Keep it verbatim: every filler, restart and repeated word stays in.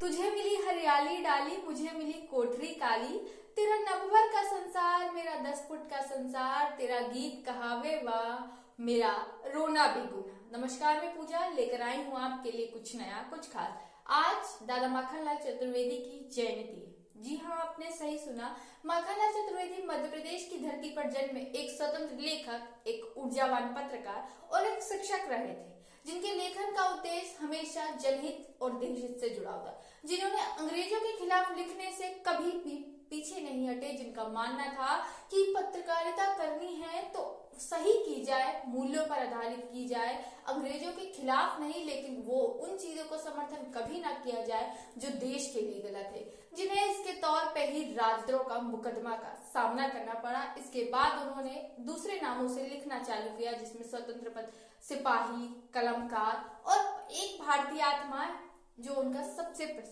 तुझे मिली हरियाली डाली, मुझे मिली कोठरी काली। तेरा नभवर का संसार, मेरा दस फुट का संसार, तेरा गीत कहावे वाह, मेरा रोना भी गुना। नमस्कार, मैं पूजा लेकर आई हूँ आपके लिए कुछ नया कुछ खास। आज दादा माखनलाल चतुर्वेदी की जयंती। जी हाँ, आपने सही सुना। माखनलाल चतुर्वेदी मध्य प्रदेश की धरती पर जन्मे एक स्वतंत्र लेखक, एक ऊर्जावान पत्रकार और एक शिक्षक रहे थे, जिनके लेखन का उद्देश्य हमेशा जनहित और देशहित से जुड़ा था, जिन्होंने अंग्रेजों के खिलाफ लिखने से कभी भी पीछे नहीं हटे, जिनका मानना था कि पत्रकारिता करनी है तो सही की जाए, मूल्यों पर आधारित की जाए, अंग्रेजों के खिलाफ नहीं, लेकिन वो उन चीजों को समर्थन कभी ना किया जाए जो देश के लिए गलत है, जिन्हें इसके तौर पे ही राजद्रोह का मुकदमा का सामना करना पड़ा। इसके बाद उन्होंने दूसरे नामों से लिखना चालू किया, जिसमें स्वतंत्र पत्र सिपाही, कलमकार और एक भारतीय आत्मा, जो उनका सबसे